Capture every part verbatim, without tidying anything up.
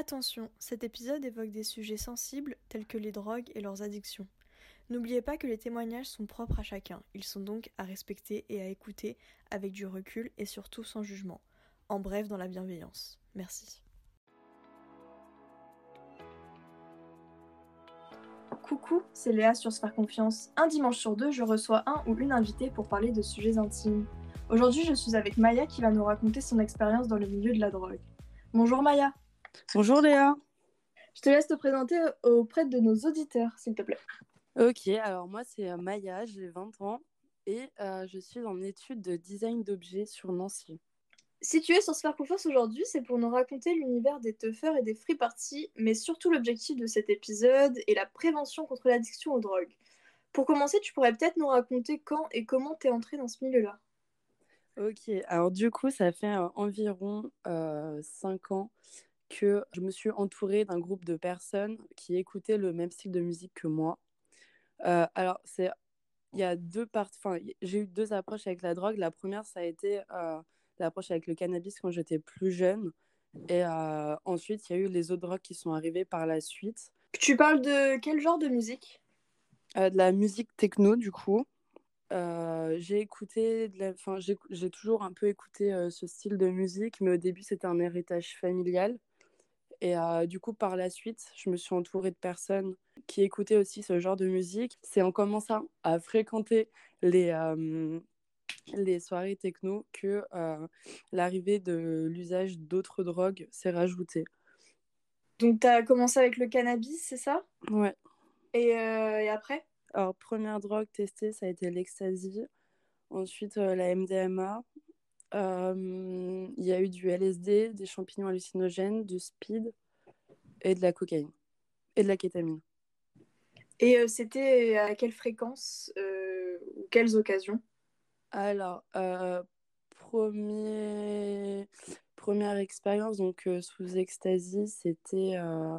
Attention, cet épisode évoque des sujets sensibles tels que les drogues et leurs addictions. N'oubliez pas que les témoignages sont propres à chacun, ils sont donc à respecter et à écouter avec du recul et surtout sans jugement. En bref, dans la bienveillance. Merci. Coucou, c'est Léa sur Sphère Confiance. Un dimanche sur deux, je reçois un ou une invitée pour parler de sujets intimes. Aujourd'hui, je suis avec Maïa qui va nous raconter son expérience dans le milieu de la drogue. Bonjour Maïa. Bonjour Léa. Je te laisse te présenter auprès de nos auditeurs, s'il te plaît. Ok, alors moi c'est Maïa, j'ai vingt ans et euh, je suis en études de design d'objets sur Nancy. Si tu es sur Sphère Confiance aujourd'hui, c'est pour nous raconter l'univers des teufeurs et des free parties, mais surtout l'objectif de cet épisode est la prévention contre l'addiction aux drogues. Pour commencer, tu pourrais peut-être nous raconter quand et comment t'es entrée dans ce milieu-là. Ok, alors du coup, ça fait euh, environ euh, cinq ans que je me suis entourée d'un groupe de personnes qui écoutaient le même style de musique que moi. Euh, alors, c'est... Il y a deux parties... Enfin, j'ai eu deux approches avec la drogue. La première, ça a été... Euh... l'approche avec le cannabis quand j'étais plus jeune. Et euh, ensuite, il y a eu les autres drogues qui sont arrivées par la suite. Tu parles de quel genre de musique ? euh, De la musique techno, du coup. Euh, j'ai écouté... De la... enfin, j'ai... j'ai toujours un peu écouté euh, ce style de musique, mais au début, c'était un héritage familial. Et euh, du coup, par la suite, je me suis entourée de personnes qui écoutaient aussi ce genre de musique. C'est en commençant à fréquenter les... Euh... les soirées techno que euh, l'arrivée de l'usage d'autres drogues s'est rajoutée. Donc, tu as commencé avec le cannabis, c'est ça ? Ouais. Et, euh, et après ? Alors, première drogue testée, ça a été l'ecstasy. Ensuite, euh, la M D M A. Il euh, y a eu du L S D, des champignons hallucinogènes, du speed et de la cocaïne. Et de la kétamine. Et euh, c'était à quelle fréquence euh, ou quelles occasions ? Alors, euh, premier... première expérience donc euh, sous ecstasy, c'était euh,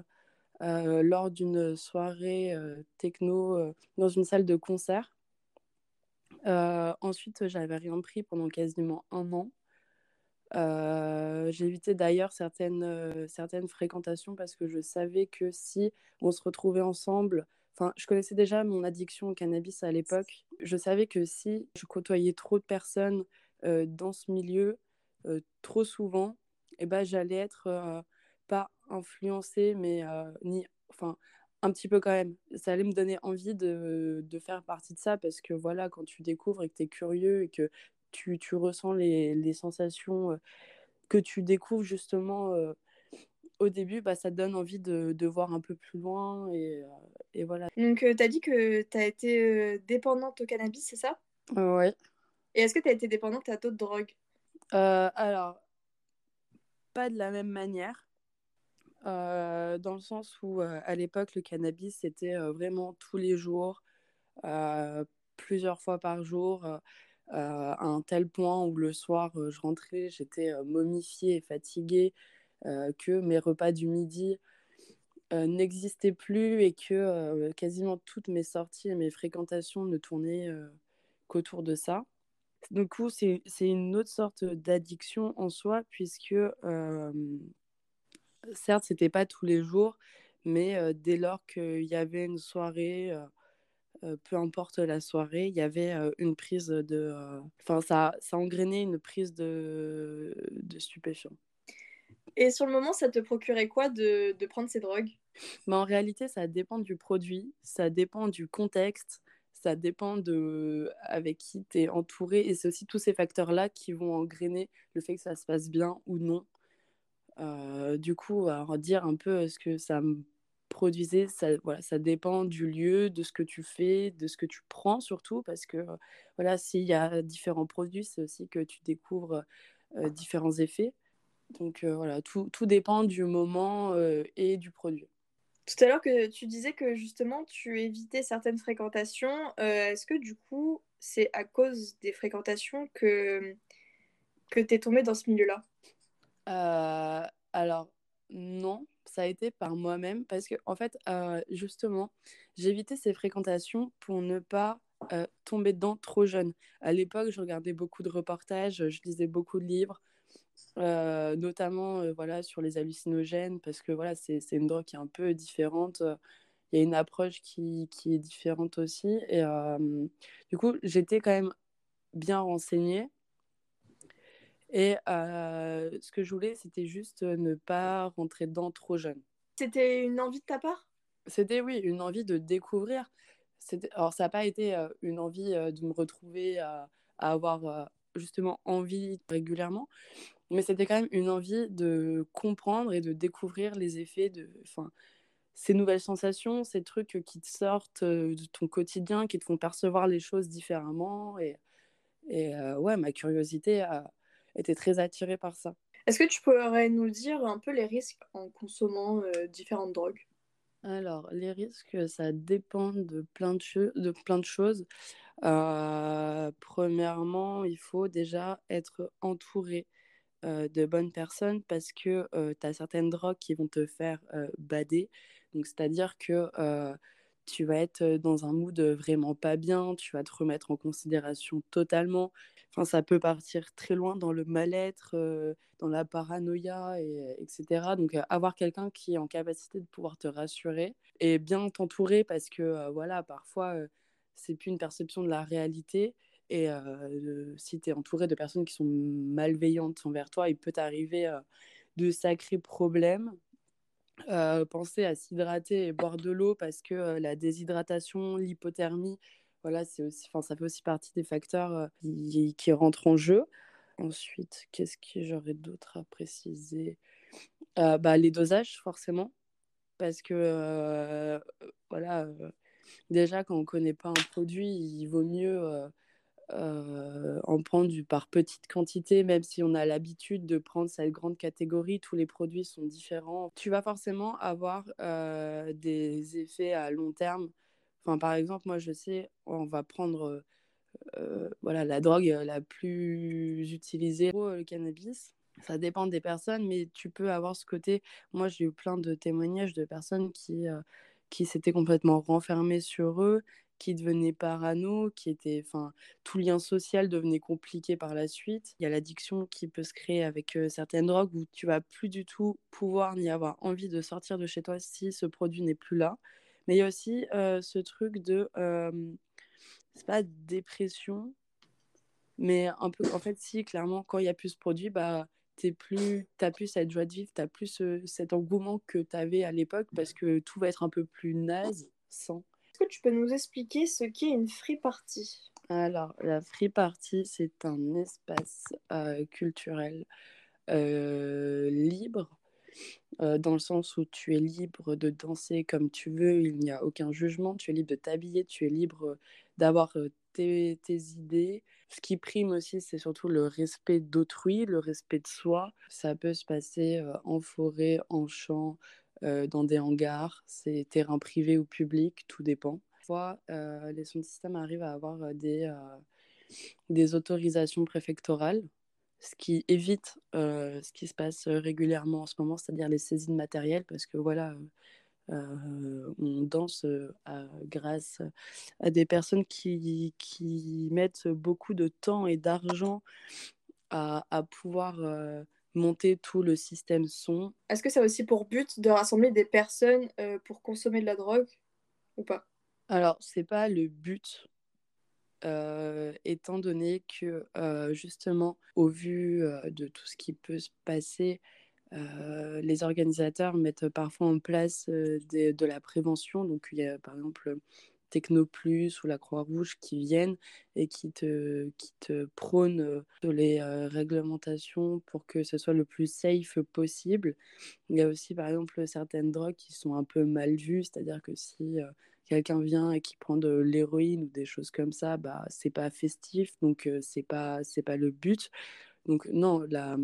euh, lors d'une soirée euh, techno euh, dans une salle de concert. Euh, ensuite, j'avais rien pris pendant quasiment un an. Euh, j'évitais d'ailleurs certaines, euh, certaines fréquentations parce que je savais que si on se retrouvait ensemble... Enfin, je connaissais déjà mon addiction au cannabis à l'époque. Je savais que si je côtoyais trop de personnes euh, dans ce milieu, euh, trop souvent, eh ben, j'allais être euh, pas influencée, mais euh, ni, enfin, un petit peu quand même. Ça allait me donner envie de, de faire partie de ça parce que voilà, quand tu découvres et que tu es curieux et que tu, tu ressens les, les sensations euh, que tu découvres justement... Euh, Au début, bah, ça donne envie de, de voir un peu plus loin et, euh, et voilà. Donc, euh, tu as dit que tu as été euh, dépendante au cannabis, c'est ça ? euh, Oui. Et est-ce que tu as été dépendante à d'autres drogues ? euh, Alors, pas de la même manière, euh, dans le sens où euh, à l'époque, le cannabis, c'était euh, vraiment tous les jours, euh, plusieurs fois par jour, euh, à un tel point où le soir, euh, je rentrais, j'étais euh, momifiée et fatiguée. Euh, que mes repas du midi euh, n'existaient plus et que euh, quasiment toutes mes sorties et mes fréquentations ne tournaient euh, qu'autour de ça. Du coup, c'est, c'est une autre sorte d'addiction en soi, puisque euh, certes, ce n'était pas tous les jours, mais euh, dès lors qu'il y avait une soirée, euh, peu importe la soirée, il y avait euh, une prise de... Enfin, euh, ça, ça engrainait une prise de, de stupéfiants. Et sur le moment, ça te procurait quoi de, de prendre ces drogues ? Bah en réalité, ça dépend du produit, ça dépend du contexte, ça dépend de avec qui tu es entouré. Et c'est aussi tous ces facteurs-là qui vont engrainer le fait que ça se passe bien ou non. Euh, du coup, alors dire un peu ce que ça me produisait, ça, voilà, ça dépend du lieu, de ce que tu fais, de ce que tu prends surtout. Parce que voilà, s'il y a différents produits, c'est aussi que tu découvres euh, différents effets. Donc euh, voilà, tout, tout dépend du moment euh, et du produit. Tout à l'heure, que tu disais que justement, tu évitais certaines fréquentations. Euh, est-ce que du coup, c'est à cause des fréquentations que, que tu es tombée dans ce milieu-là ? euh, Alors, non, ça a été par moi-même. Parce que, en fait, euh, justement, j'évitais ces fréquentations pour ne pas euh, tomber dedans trop jeune. À l'époque, je regardais beaucoup de reportages, je lisais beaucoup de livres. euh, notamment euh, voilà, sur les hallucinogènes, parce que voilà, c'est, c'est une drogue qui est un peu différente. Il y a une approche qui, qui est différente aussi. Et euh, du coup, j'étais quand même bien renseignée. Et euh, ce que je voulais, c'était juste ne pas rentrer dedans trop jeune. C'était une envie de ta part ? C'était, oui, une envie de découvrir. C'était... Alors, ça n'a pas été euh, une envie euh, de me retrouver euh, à avoir euh, justement envie régulièrement, mais c'était quand même une envie de comprendre et de découvrir les effets de... Enfin, ces nouvelles sensations, ces trucs qui te sortent de ton quotidien, qui te font percevoir les choses différemment. Et, et euh, ouais, ma curiosité a été très attirée par ça. Est-ce que tu pourrais nous dire un peu les risques en consommant euh, différentes drogues ? Alors, les risques, ça dépend de plein de, che- de, plein de choses. Euh, premièrement, il faut déjà être entouré euh, de bonnes personnes parce que euh, tu as certaines drogues qui vont te faire euh, bader. Donc, c'est-à-dire que euh, tu vas être dans un mood vraiment pas bien, tu vas te remettre en considération totalement. Enfin, ça peut partir très loin dans le mal-être, euh, dans la paranoïa, et, etc. Donc, euh, avoir quelqu'un qui est en capacité de pouvoir te rassurer et bien t'entourer parce que, euh, voilà, parfois, euh, c'est plus une perception de la réalité. Et euh, euh, si tu es entouré de personnes qui sont malveillantes envers toi, il peut t'arriver euh, de sacrés problèmes. Euh, penser à s'hydrater et boire de l'eau parce que euh, la déshydratation, l'hypothermie, voilà, c'est aussi, enfin, ça fait aussi partie des facteurs euh, qui, qui rentrent en jeu. Ensuite, qu'est-ce que j'aurais d'autre à préciser ? euh, bah, les dosages, forcément, parce que euh, voilà, euh, déjà quand on ne connaît pas un produit, il vaut mieux euh, euh, en prendre du, par petite quantité, même si on a l'habitude de prendre cette grande catégorie, tous les produits sont différents. Tu vas forcément avoir euh, des effets à long terme. Enfin, par exemple, moi je sais, on va prendre euh, voilà, la drogue la plus utilisée, le cannabis. Ça dépend des personnes, mais tu peux avoir ce côté. Moi j'ai eu plein de témoignages de personnes qui, euh, qui s'étaient complètement renfermées sur eux, qui devenaient parano, qui étaient, enfin, tout lien social devenait compliqué par la suite. Il y a l'addiction qui peut se créer avec euh, certaines drogues où tu vas plus du tout pouvoir ni avoir envie de sortir de chez toi si ce produit n'est plus là. Mais il y a aussi euh, ce truc de, euh, c'est pas dépression, mais un peu, en fait, si, clairement, quand il n'y a plus ce produit, bah, t'es plus, t'as plus cette joie de vivre, t'as plus ce, cet engouement que t'avais à l'époque parce que tout va être un peu plus naze, sans. Est-ce que tu peux nous expliquer ce qu'est une free party ? Alors, la free party, c'est un espace euh, culturel euh, libre, euh, dans le sens où tu es libre de danser comme tu veux, il n'y a aucun jugement, tu es libre de t'habiller, tu es libre d'avoir tes, tes idées. Ce qui prime aussi, c'est surtout le respect d'autrui, le respect de soi. Ça peut se passer euh, en forêt, en champ, Euh, dans des hangars, c'est terrain privé ou public, tout dépend. Parfois, euh, les sound systems arrivent à avoir des, euh, des autorisations préfectorales, ce qui évite euh, ce qui se passe régulièrement en ce moment, c'est-à-dire les saisines matérielles, parce que voilà, euh, on danse à, grâce à des personnes qui, qui mettent beaucoup de temps et d'argent à, à pouvoir... Euh, monter tout le système son. Est-ce que ça a aussi pour but de rassembler des personnes euh, pour consommer de la drogue ou pas ? Alors, c'est pas le but, euh, étant donné que, euh, justement, au vu euh, de tout ce qui peut se passer, euh, les organisateurs mettent parfois en place euh, des, de la prévention. Donc, il y a, par exemple, Techno Plus ou la Croix-Rouge qui viennent et qui te, qui te prônent sur les euh, réglementations pour que ce soit le plus safe possible. Il y a aussi, par exemple, certaines drogues qui sont un peu mal vues, c'est-à-dire que si euh, quelqu'un vient et qui prend de l'héroïne ou des choses comme ça, bah, c'est pas festif, donc euh, c'est pas, c'est pas le but. Donc non, la,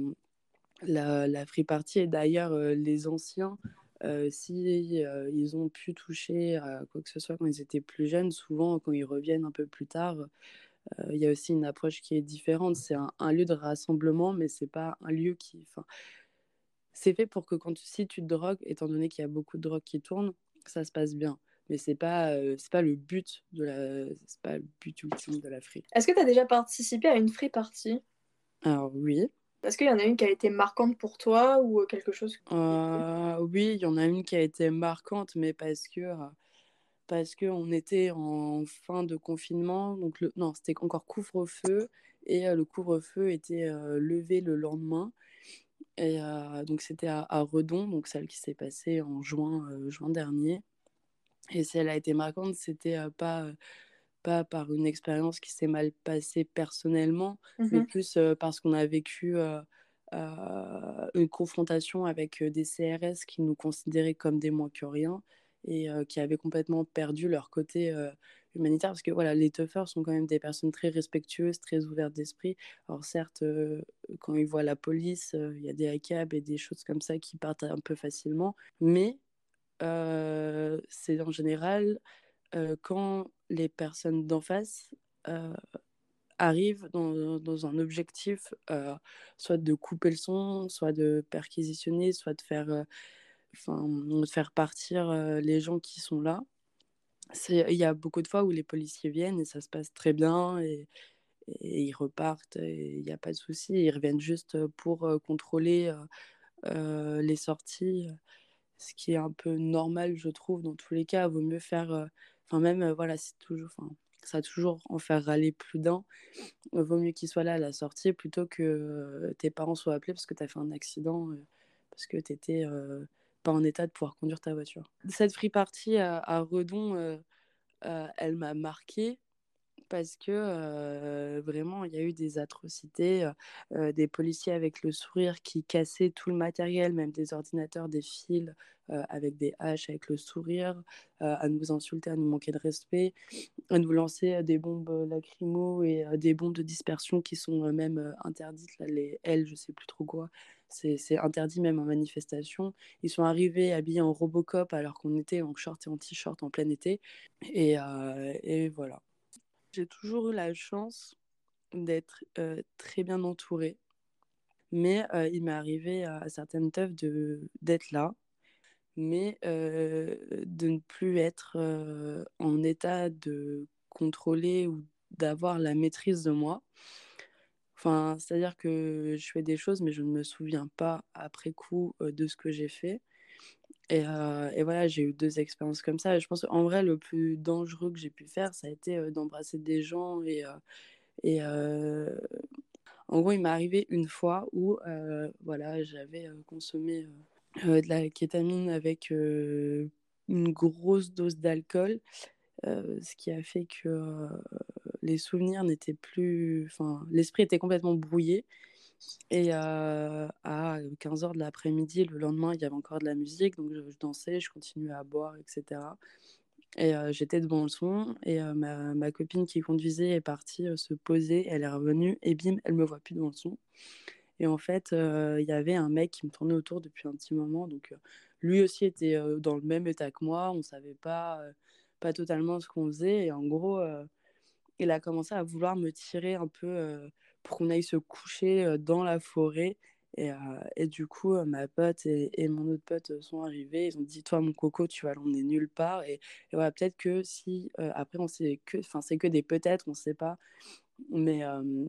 la, la free party, et d'ailleurs euh, les anciens... Euh, si euh, ils ont pu toucher à quoi que ce soit quand ils étaient plus jeunes, souvent quand ils reviennent un peu plus tard, il euh, y a aussi une approche qui est différente. C'est un, un lieu de rassemblement, mais c'est pas un lieu qui... C'est fait pour que quand tu, si tu te drogues, étant donné qu'il y a beaucoup de drogues qui tournent, ça se passe bien. Mais c'est pas, euh, c'est pas le but de la, c'est pas le but ultime de la free. Est-ce que tu as déjà participé à une free party ? Alors oui. Est-ce qu'il y en a une qui a été marquante pour toi ou quelque chose? Euh, oui, il y en a une qui a été marquante, mais parce que parce que on était en fin de confinement, donc le, non, c'était encore couvre-feu et euh, le couvre-feu était euh, levé le lendemain. Et euh, donc c'était à, à Redon, donc celle qui s'est passée en juin, euh, juin dernier. Et si elle a été marquante, c'était euh, pas, pas par une expérience qui s'est mal passée personnellement, mm-hmm. mais plus euh, parce qu'on a vécu euh, euh, une confrontation avec euh, des C R S qui nous considéraient comme des moins que rien et euh, qui avaient complètement perdu leur côté euh, humanitaire. Parce que voilà, les teufeurs sont quand même des personnes très respectueuses, très ouvertes d'esprit. Alors certes, euh, quand ils voient la police, il euh, y a des A C A B et des choses comme ça qui partent un peu facilement. Mais euh, c'est en général euh, quand les personnes d'en face euh, arrivent dans, dans un objectif euh, soit de couper le son, soit de perquisitionner, soit de faire... Euh, Enfin, de faire partir euh, les gens qui sont là. Il y a beaucoup de fois où les policiers viennent et ça se passe très bien et, et ils repartent et il n'y a pas de souci. Ils reviennent juste pour euh, contrôler euh, euh, les sorties, ce qui est un peu normal, je trouve. Dans tous les cas, il vaut mieux faire... Enfin, euh, même, euh, voilà, c'est toujours... ça va toujours en faire râler plus d'un. Il vaut mieux qu'ils soient là à la sortie plutôt que euh, tes parents soient appelés parce que tu as fait un accident, euh, parce que tu étais... Euh, pas en état de pouvoir conduire ta voiture. Cette free party à, à Redon, euh, euh, elle m'a marquée parce que euh, vraiment, il y a eu des atrocités, euh, des policiers avec le sourire qui cassaient tout le matériel, même des ordinateurs, des fils, euh, avec des haches, avec le sourire, euh, à nous insulter, à nous manquer de respect, à nous lancer des bombes lacrymo et euh, des bombes de dispersion qui sont euh, même euh, interdites, là, les L, je sais plus trop quoi. C'est, c'est interdit même en manifestation. Ils sont arrivés habillés en Robocop alors qu'on était en short et en t-shirt en plein été. Et, euh, et voilà. J'ai toujours eu la chance d'être euh, très bien entourée. Mais euh, il m'est arrivé à certaines teufs de, d'être là, mais euh, de ne plus être euh, en état de contrôler ou d'avoir la maîtrise de moi. Enfin, c'est-à-dire que je fais des choses, mais je ne me souviens pas après coup euh, de ce que j'ai fait. Et, euh, et voilà, j'ai eu deux expériences comme ça. Et je pense qu'en vrai, le plus dangereux que j'ai pu faire, ça a été euh, d'embrasser des gens. Et, euh, et euh... en gros, il m'est arrivé une fois où euh, voilà, j'avais euh, consommé euh, de la kétamine avec euh, une grosse dose d'alcool, euh, ce qui a fait que... Euh, les souvenirs n'étaient plus... Enfin, l'esprit était complètement brouillé. Et euh, à quinze heures de l'après-midi, le lendemain, il y avait encore de la musique. Donc, je, je dansais, je continuais à boire, et cetera. Et euh, j'étais devant le son. Et euh, ma, ma copine qui conduisait est partie euh, se poser. Elle est revenue. Et bim, elle ne me voit plus devant le son. Et en fait, il euh, y avait un mec qui me tournait autour depuis un petit moment. Donc, euh, lui aussi était euh, dans le même état que moi. On ne savait pas, euh, pas totalement ce qu'on faisait. Et en gros... Euh, il a commencé à vouloir me tirer un peu euh, pour qu'on aille se coucher euh, dans la forêt. Et, euh, et du coup, euh, ma pote et, et mon autre pote euh, sont arrivés. Ils ont dit, toi, mon coco, tu vas l'emmener nulle part. Et, et ouais, peut-être que si... Euh, après, on sait que... Enfin, c'est que des peut-être, on ne sait pas. Mais euh,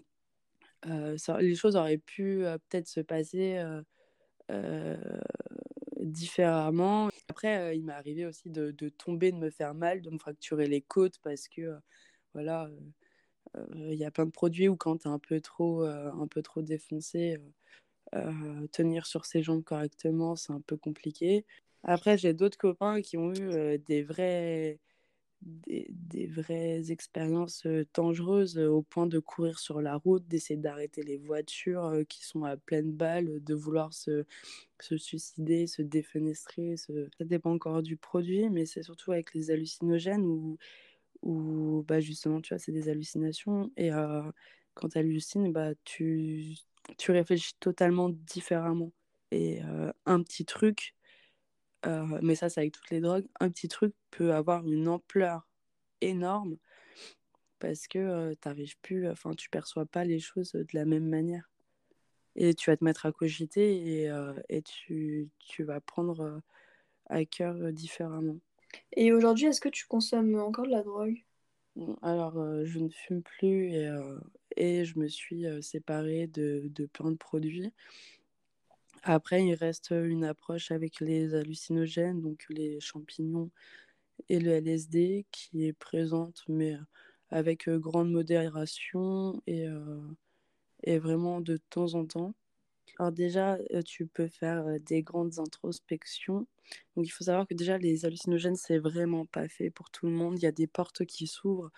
euh, ça, les choses auraient pu euh, peut-être se passer euh, euh, différemment. Après, euh, il m'est arrivé aussi de, de tomber, de me faire mal, de me fracturer les côtes parce que... Euh, Voilà, il euh, euh, y a plein de produits où quand t'es un peu trop, euh, un peu trop défoncé, euh, euh, tenir sur ses jambes correctement, c'est un peu compliqué. Après, j'ai d'autres copains qui ont eu euh, des vraies, des, des vraies expériences euh, dangereuses euh, au point de courir sur la route, d'essayer d'arrêter les voitures euh, qui sont à pleine balle, de vouloir se, se suicider, se défenestrer. Se... Ça dépend encore du produit, mais c'est surtout avec les hallucinogènes où... où bah justement, tu vois, c'est des hallucinations. Et euh, quand tu hallucines, bah, tu, tu réfléchis totalement différemment. Et euh, un petit truc, euh, mais ça, c'est avec toutes les drogues, un petit truc peut avoir une ampleur énorme parce que euh, t'arrives plus, enfin, tu perçois pas les choses de la même manière. Et tu vas te mettre à cogiter et, euh, et tu, tu vas prendre à cœur différemment. Et aujourd'hui, est-ce que tu consommes encore de la drogue ? Alors, euh, je ne fume plus et, euh, et je me suis euh, séparée de, de plein de produits. Après, il reste une approche avec les hallucinogènes, donc les champignons et le L S D qui est présente, mais avec grande modération et, euh, et vraiment de temps en temps. Alors déjà, tu peux faire des grandes introspections. Donc, il faut savoir que déjà, les hallucinogènes, c'est vraiment pas fait pour tout le monde. Il y a des portes qui s'ouvrent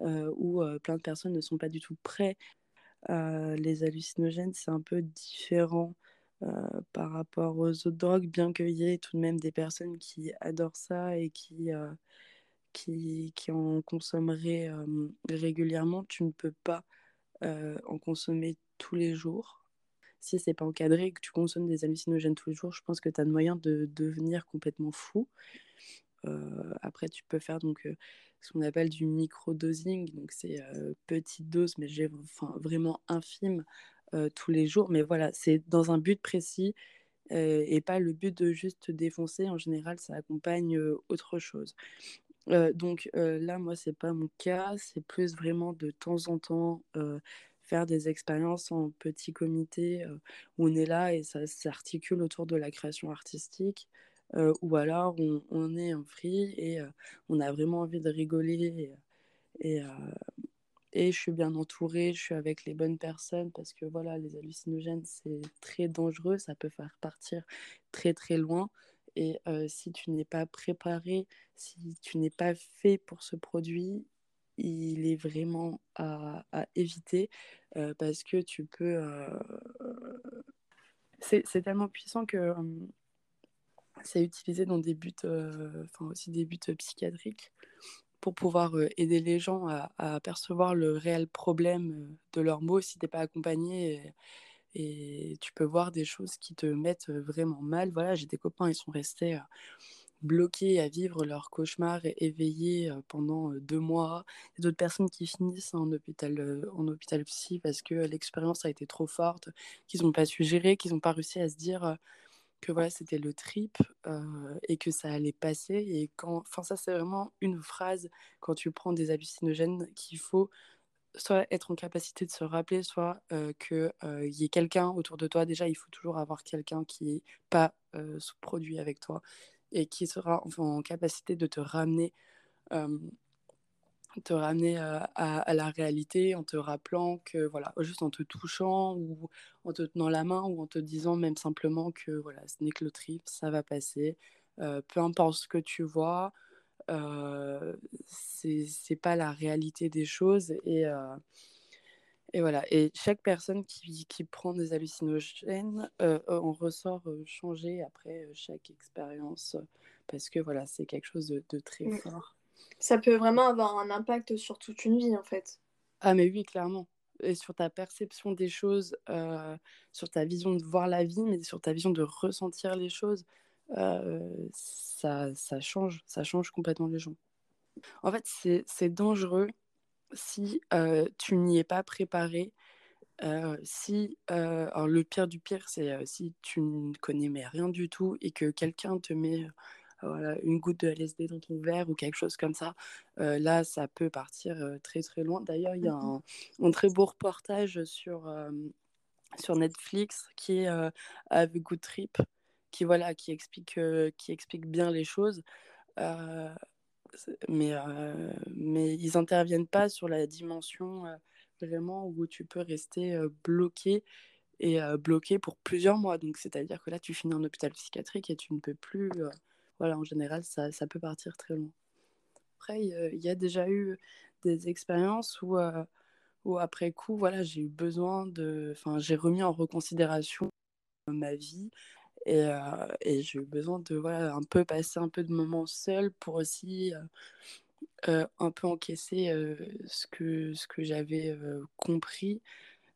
euh, où euh, plein de personnes ne sont pas du tout prêtes. Euh, les hallucinogènes, c'est un peu différent euh, par rapport aux autres drogues, bien qu'il y ait tout de même des personnes qui adorent ça et qui, euh, qui, qui en consommeraient euh, régulièrement. Tu ne peux pas euh, en consommer tous les jours. Si c'est pas encadré et que tu consommes des hallucinogènes tous les jours, je pense que tu as le moyen de devenir complètement fou. Euh, après, tu peux faire donc, euh, ce qu'on appelle du micro-dosing. Donc, c'est euh, petite dose, mais j'ai, enfin, vraiment infime euh, tous les jours. Mais voilà, c'est dans un but précis euh, et pas le but de juste défoncer. En général, ça accompagne euh, autre chose. Euh, donc euh, là, moi, c'est pas mon cas. C'est plus vraiment de temps en temps... Euh, faire des expériences en petit comité euh, où on est là et ça s'articule autour de la création artistique, euh, ou alors on, on est en free et euh, on a vraiment envie de rigoler et, et, euh, et je suis bien entourée, je suis avec les bonnes personnes parce que voilà, les hallucinogènes, c'est très dangereux, ça peut faire partir très très loin et euh, si tu n'es pas préparé, si tu n'es pas fait pour ce produit, il est vraiment à, à éviter euh, parce que tu peux... Euh, c'est, c'est tellement puissant que euh, c'est utilisé dans des buts, euh, enfin aussi des buts psychiatriques pour pouvoir euh, aider les gens à, à percevoir le réel problème de leurs maux si t'es pas accompagné et, et tu peux voir des choses qui te mettent vraiment mal. Voilà, j'ai des copains, ils sont restés... Euh, bloqués à vivre leur cauchemar éveillé pendant deux mois. Il y a d'autres personnes qui finissent en hôpital, en hôpital psy parce que l'expérience a été trop forte, qu'ils n'ont pas su gérer, qu'ils n'ont pas réussi à se dire que voilà, c'était le trip euh, et que ça allait passer. Et quand... Enfin, ça, c'est vraiment une phrase quand tu prends des hallucinogènes qu'il faut soit être en capacité de se rappeler, soit euh, qu'il euh, y ait quelqu'un autour de toi. Déjà, il faut toujours avoir quelqu'un qui n'est pas euh, sous produit avec toi et qui sera enfin, en capacité de te ramener, euh, te ramener à, à, à la réalité en te rappelant que, voilà, juste en te touchant ou en te tenant la main ou en te disant même simplement que, voilà, ce n'est que le trip, ça va passer. Euh, peu importe ce que tu vois, euh, c'est, c'est pas la réalité des choses et... Euh, Et voilà, et chaque personne qui, qui prend des hallucinogènes euh, en ressort euh, changé après euh, chaque expérience, parce que voilà, c'est quelque chose de, de très fort. Ça peut vraiment avoir un impact sur toute une vie, en fait. Ah mais oui, clairement. Et sur ta perception des choses, euh, sur ta vision de voir la vie, mais sur ta vision de ressentir les choses, euh, ça, ça change, ça change complètement les gens. En fait, c'est, c'est dangereux. Si euh, tu n'y es pas préparé, euh, si, euh, alors le pire du pire, c'est euh, si tu ne connais mais rien du tout et que quelqu'un te met euh, voilà, une goutte de L S D dans ton verre ou quelque chose comme ça, euh, là, ça peut partir euh, très très loin. D'ailleurs, il y a un, un très beau reportage sur, euh, sur Netflix qui est euh, Have a Good Trip, qui, voilà, qui, explique, euh, qui explique bien les choses. Euh, Mais, euh, mais ils n'interviennent pas sur la dimension euh, vraiment où tu peux rester euh, bloqué et euh, bloqué pour plusieurs mois. Donc, c'est-à-dire que là, tu finis en hôpital psychiatrique et tu ne peux plus... Euh, voilà, en général, ça, ça peut partir très loin. Après, il euh, y a déjà eu des expériences où, euh, où après coup, voilà, j'ai eu besoin de... Enfin, j'ai remis en reconsidération ma vie. Et, euh, et j'ai eu besoin de voilà, un peu passer un peu de moments seule pour aussi euh, euh, un peu encaisser euh, ce que, ce que j'avais euh, compris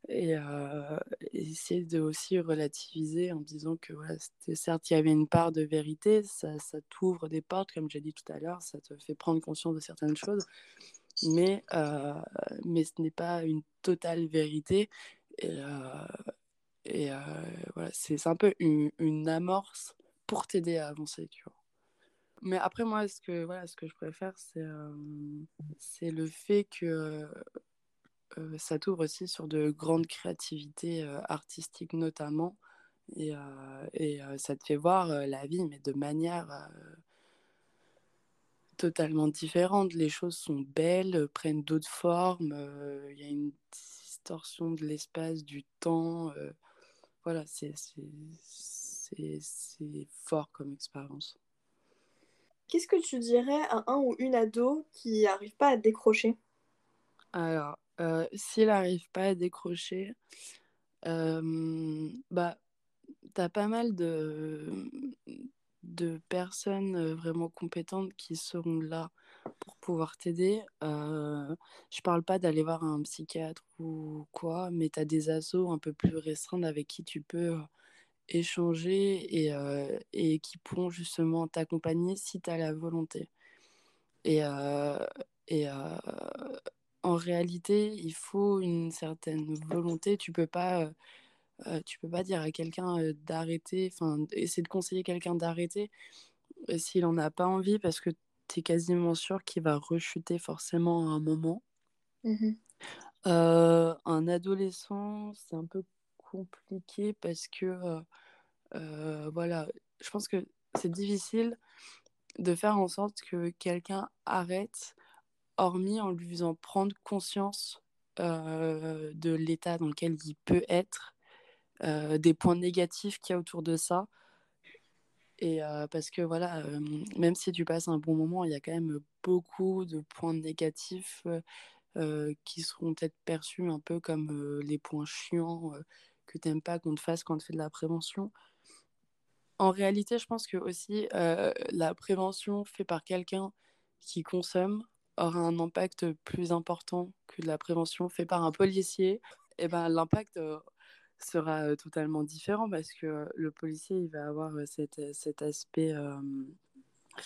et, euh, et essayer de aussi relativiser en me disant que voilà, c'était, certes il y avait une part de vérité, ça, ça t'ouvre des portes comme j'ai dit tout à l'heure, ça te fait prendre conscience de certaines choses, mais, euh, mais ce n'est pas une totale vérité et euh, Et euh, voilà, c'est, c'est un peu une, une amorce pour t'aider à avancer, tu vois. Mais après, moi, ce que, voilà, ce que je préfère, c'est, euh, c'est le fait que euh, ça t'ouvre aussi sur de grandes créativités euh, artistiques notamment. Et, euh, et euh, ça te fait voir euh, la vie, mais de manière euh, totalement différente. Les choses sont belles, euh, prennent d'autres formes. Il euh, y a une distorsion de l'espace, du temps. Euh, voilà, c'est, c'est, c'est, c'est fort comme expérience. Qu'est-ce que tu dirais à un ou une ado qui n'arrive pas à décrocher ? Alors, euh, s'il n'arrive pas à décrocher, euh, bah, t'as pas mal de, de personnes vraiment compétentes qui seront là pour pouvoir t'aider. Euh, je parle pas d'aller voir un psychiatre ou quoi, mais t'as des assos un peu plus restreintes avec qui tu peux... échanger et, euh, et qui pourront justement t'accompagner si tu as la volonté. Et, euh, et euh, en réalité, il faut une certaine volonté. Tu peux pas, euh, tu peux pas dire à quelqu'un euh, d'arrêter, enfin, essayer de conseiller quelqu'un d'arrêter euh, s'il en a pas envie, parce que tu es quasiment sûr qu'il va rechuter forcément à un moment. Mmh. Euh, un adolescent, c'est un peu compliqué parce que euh, euh, voilà, je pense que c'est difficile de faire en sorte que quelqu'un arrête, hormis en lui faisant prendre conscience euh, de l'état dans lequel il peut être, euh, des points négatifs qu'il y a autour de ça. Et euh, parce que voilà, euh, même si tu passes un bon moment, il y a quand même beaucoup de points négatifs euh, qui seront peut-être perçus un peu comme euh, les points chiants euh, que t'aimes pas qu'on te fasse quand tu fais de la prévention. En réalité, je pense que aussi euh, la prévention faite par quelqu'un qui consomme aura un impact plus important que de la prévention faite par un policier. Et ben l'impact euh, sera totalement différent parce que euh, le policier il va avoir euh, cet, cet aspect euh,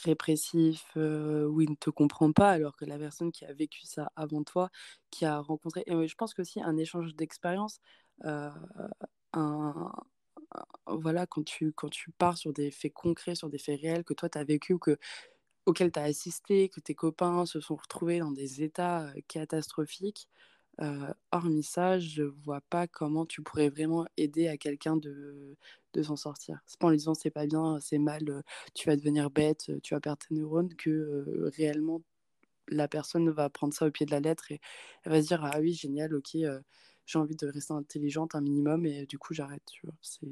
répressif euh, où il ne te comprend pas, alors que la personne qui a vécu ça avant toi, qui a rencontré, et je pense qu'aussi un échange d'expérience. Euh, un, un, voilà, quand tu, quand tu pars sur des faits concrets, sur des faits réels que toi t'as vécu, que, auxquels t'as assisté, que tes copains se sont retrouvés dans des états catastrophiques, euh, hormis ça, je vois pas comment tu pourrais vraiment aider à quelqu'un de, de s'en sortir. C'est pas en lui disant c'est pas bien, c'est mal, tu vas devenir bête, tu vas perdre tes neurones, que euh, réellement la personne va prendre ça au pied de la lettre et elle va se dire ah oui génial, ok, euh, j'ai envie de rester intelligente un minimum et du coup j'arrête, tu vois. C'est...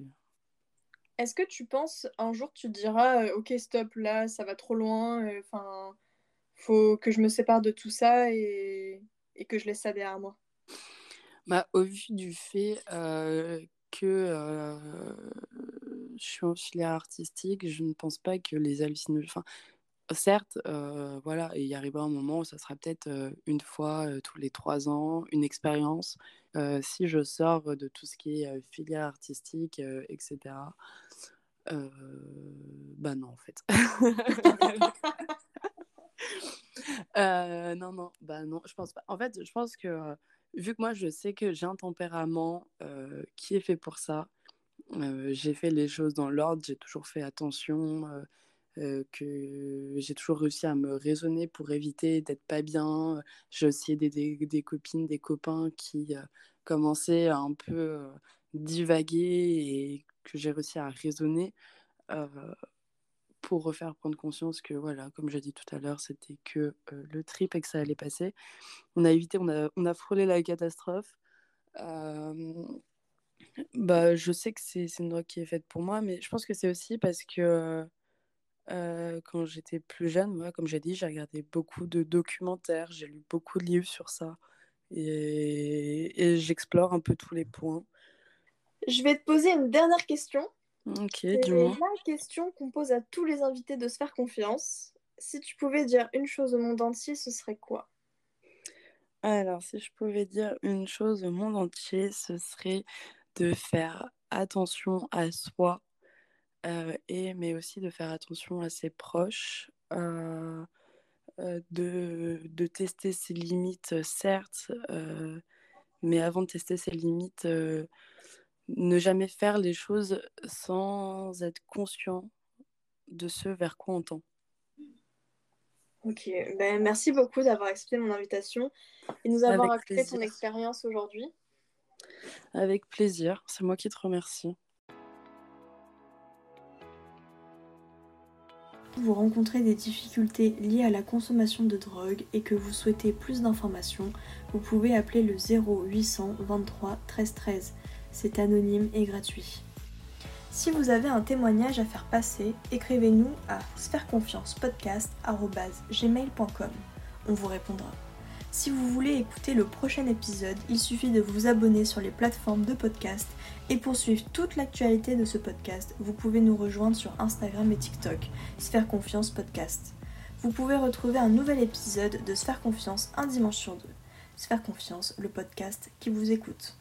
Est-ce que tu penses un jour tu te diras euh, ok stop là ça va trop loin, enfin euh, faut que je me sépare de tout ça et, et que je laisse ça derrière moi? Bah au vu du fait euh, que euh, je suis en filière artistique, je ne pense pas que les hallucinogènes, enfin certes, euh, voilà, il arrivera un moment où ça sera peut-être euh, une fois euh, tous les trois ans, une expérience. Euh, si je sors de tout ce qui est euh, filière artistique, euh, et cetera. Euh, bah non, en fait. euh, non, non, bah non, je pense pas. En fait, je pense que, euh, vu que moi, je sais que j'ai un tempérament euh, qui est fait pour ça, euh, j'ai fait les choses dans l'ordre, j'ai toujours fait attention... Euh, Euh, que j'ai toujours réussi à me raisonner pour éviter d'être pas bien. J'ai aussi des, des, des copines, des copains qui euh, commençaient à un peu euh, divaguer et que j'ai réussi à raisonner euh, pour refaire prendre conscience que, voilà, comme j'ai dit tout à l'heure, c'était que euh, le trip et que ça allait passer. On a évité, on a, on a frôlé la catastrophe. Euh, bah, je sais que c'est, c'est une drogue qui est faite pour moi, mais je pense que c'est aussi parce que Euh, quand j'étais plus jeune, moi, comme j'ai dit, j'ai regardé beaucoup de documentaires, j'ai lu beaucoup de livres sur ça et... et j'explore un peu tous les points. Je vais te poser une dernière question. Ok, c'est dis-moi. La question qu'on pose à tous les invités de Sphère Confiance. Si tu pouvais dire une chose au monde entier, ce serait quoi ? Alors, si je pouvais dire une chose au monde entier, ce serait de faire attention à soi. Euh, et, mais aussi de faire attention à ses proches, euh, euh, de, de tester ses limites, certes, euh, mais avant de tester ses limites, euh, ne jamais faire les choses sans être conscient de ce vers quoi on tend. Ok, ben, merci beaucoup d'avoir accepté mon invitation et de nous avoir raconté ton expérience aujourd'hui. Avec plaisir, c'est moi qui te remercie. Vous rencontrez des difficultés liées à la consommation de drogue et que vous souhaitez plus d'informations, vous pouvez appeler le zéro huit cent vingt-trois treize treize. C'est anonyme et gratuit. Si vous avez un témoignage à faire passer, écrivez-nous à sphère confiance podcast arobase gmail point com. On vous répondra. Si vous voulez écouter le prochain épisode, il suffit de vous abonner sur les plateformes de podcast et pour suivre toute l'actualité de ce podcast, vous pouvez nous rejoindre sur Instagram et TikTok, Sphère Confiance Podcast. Vous pouvez retrouver un nouvel épisode de Sphère Confiance un dimanche sur deux. Sphère Confiance, le podcast qui vous écoute.